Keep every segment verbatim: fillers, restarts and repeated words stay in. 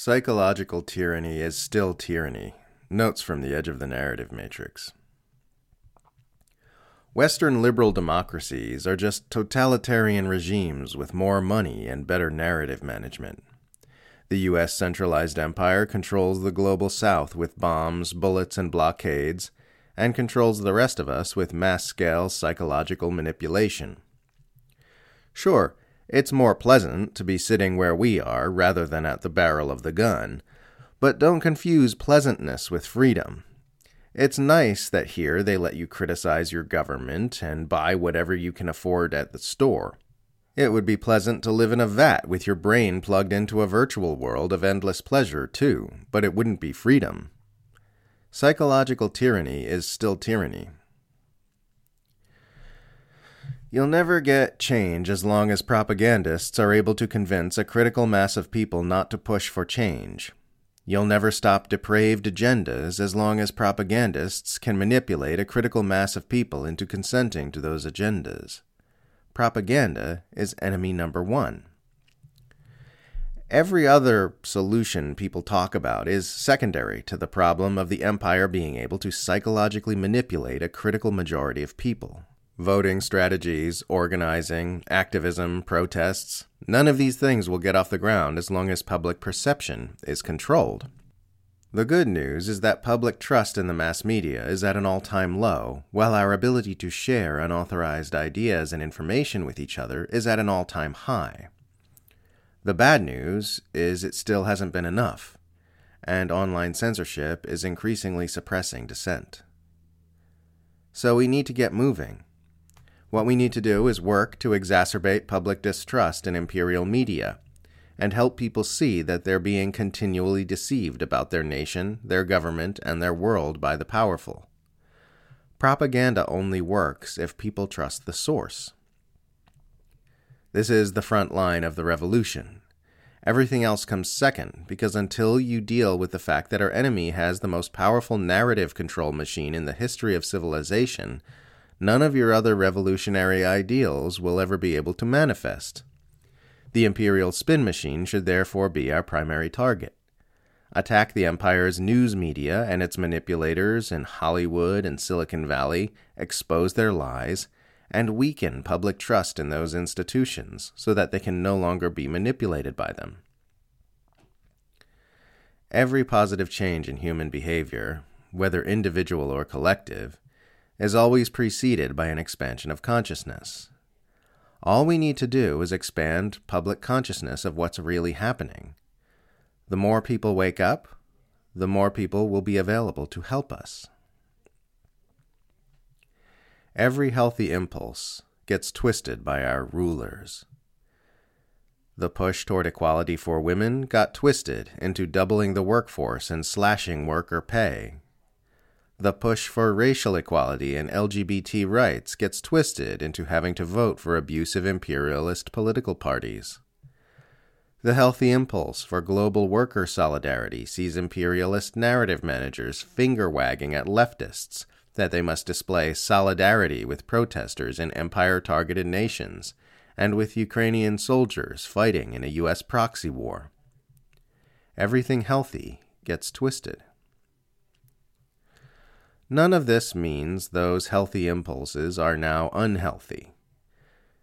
Psychological tyranny is still tyranny. Notes from the edge of the narrative matrix. Western liberal democracies are just totalitarian regimes with more money and better narrative management. The U S centralized empire controls the global South with bombs, bullets, and blockades, and controls the rest of us with mass-scale psychological manipulation. Sure, it's more pleasant to be sitting where we are rather than at the barrel of the gun, but don't confuse pleasantness with freedom. It's nice that here they let you criticize your government and buy whatever you can afford at the store. It would be pleasant to live in a vat with your brain plugged into a virtual world of endless pleasure, too, but it wouldn't be freedom. Psychological tyranny is still tyranny. You'll never get change as long as propagandists are able to convince a critical mass of people not to push for change. You'll never stop depraved agendas as long as propagandists can manipulate a critical mass of people into consenting to those agendas. Propaganda is enemy number one. Every other solution people talk about is secondary to the problem of the empire being able to psychologically manipulate a critical majority of people. Voting strategies, organizing, activism, protests, none of these things will get off the ground as long as public perception is controlled. The good news is that public trust in the mass media is at an all-time low, while our ability to share unauthorized ideas and information with each other is at an all-time high. The bad news is it still hasn't been enough, and online censorship is increasingly suppressing dissent. So we need to get moving. What we need to do is work to exacerbate public distrust in imperial media and help people see that they're being continually deceived about their nation, their government, and their world by the powerful. Propaganda only works if people trust the source. This is the front line of the revolution. Everything else comes second, because until you deal with the fact that our enemy has the most powerful narrative control machine in the history of civilization, none of your other revolutionary ideals will ever be able to manifest. The imperial spin machine should therefore be our primary target. Attack the empire's news media and its manipulators in Hollywood and Silicon Valley, expose their lies, and weaken public trust in those institutions so that they can no longer be manipulated by them. Every positive change in human behavior, whether individual or collective, is always preceded by an expansion of consciousness. All we need to do is expand public consciousness of what's really happening. The more people wake up, the more people will be available to help us. Every healthy impulse gets twisted by our rulers. The push toward equality for women got twisted into doubling the workforce and slashing worker pay. The push for racial equality and L G B T rights gets twisted into having to vote for abusive imperialist political parties. The healthy impulse for global worker solidarity sees imperialist narrative managers finger-wagging at leftists that they must display solidarity with protesters in empire-targeted nations and with Ukrainian soldiers fighting in a U S proxy war. Everything healthy gets twisted. None of this means those healthy impulses are now unhealthy.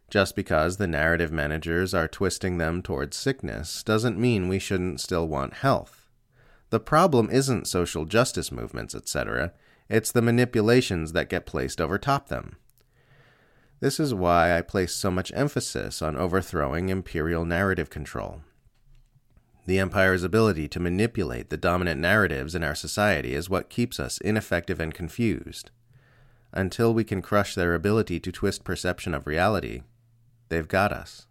Just because the narrative managers are twisting them towards sickness doesn't mean we shouldn't still want health. The problem isn't social justice movements, et cetera. It's the manipulations that get placed over top them. This is why I place so much emphasis on overthrowing imperial narrative control. The empire's ability to manipulate the dominant narratives in our society is what keeps us ineffective and confused. Until we can crush their ability to twist perception of reality, they've got us.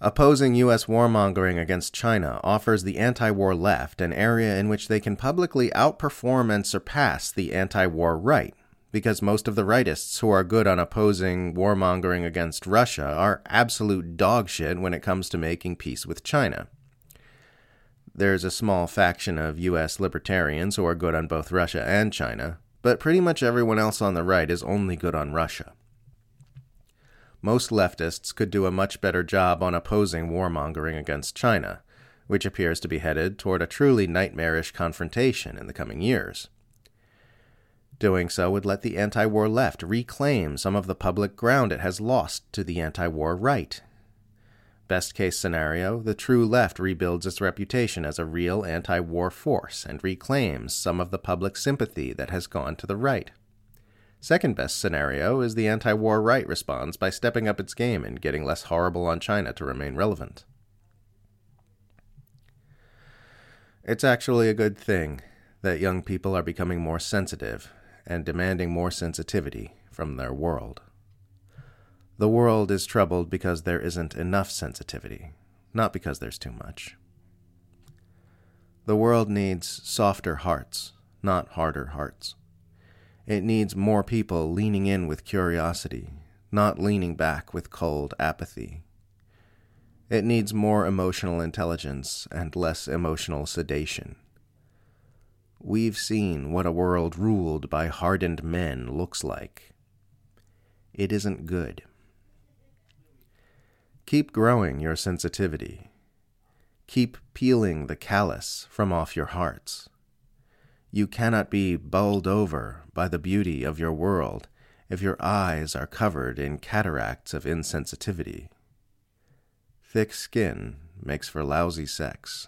Opposing U S warmongering against China offers the anti-war left an area in which they can publicly outperform and surpass the anti-war right, because most of the rightists who are good on opposing warmongering against Russia are absolute dog shit when it comes to making peace with China. There's a small faction of U S libertarians who are good on both Russia and China, but pretty much everyone else on the right is only good on Russia. most leftists could do a much better job on opposing warmongering against China, which appears to be headed toward a truly nightmarish confrontation in the coming years. Doing so would let the anti-war left reclaim some of the public ground it has lost to the anti-war right. Best-case scenario, the true left rebuilds its reputation as a real anti-war force and reclaims some of the public sympathy that has gone to the right. Second-best scenario is the anti-war right responds by stepping up its game and getting less horrible on China to remain relevant. It's actually a good thing that young people are becoming more sensitive and demanding more sensitivity from their world. The world is troubled because there isn't enough sensitivity, not because there's too much. The world needs softer hearts, not harder hearts. It needs more people leaning in with curiosity, not leaning back with cold apathy. It needs more emotional intelligence and less emotional sedation. We've seen what a world ruled by hardened men looks like. It isn't good. Keep growing your sensitivity. Keep peeling the callus from off your hearts. You cannot be bowled over by the beauty of your world if your eyes are covered in cataracts of insensitivity. Thick skin makes for lousy sex.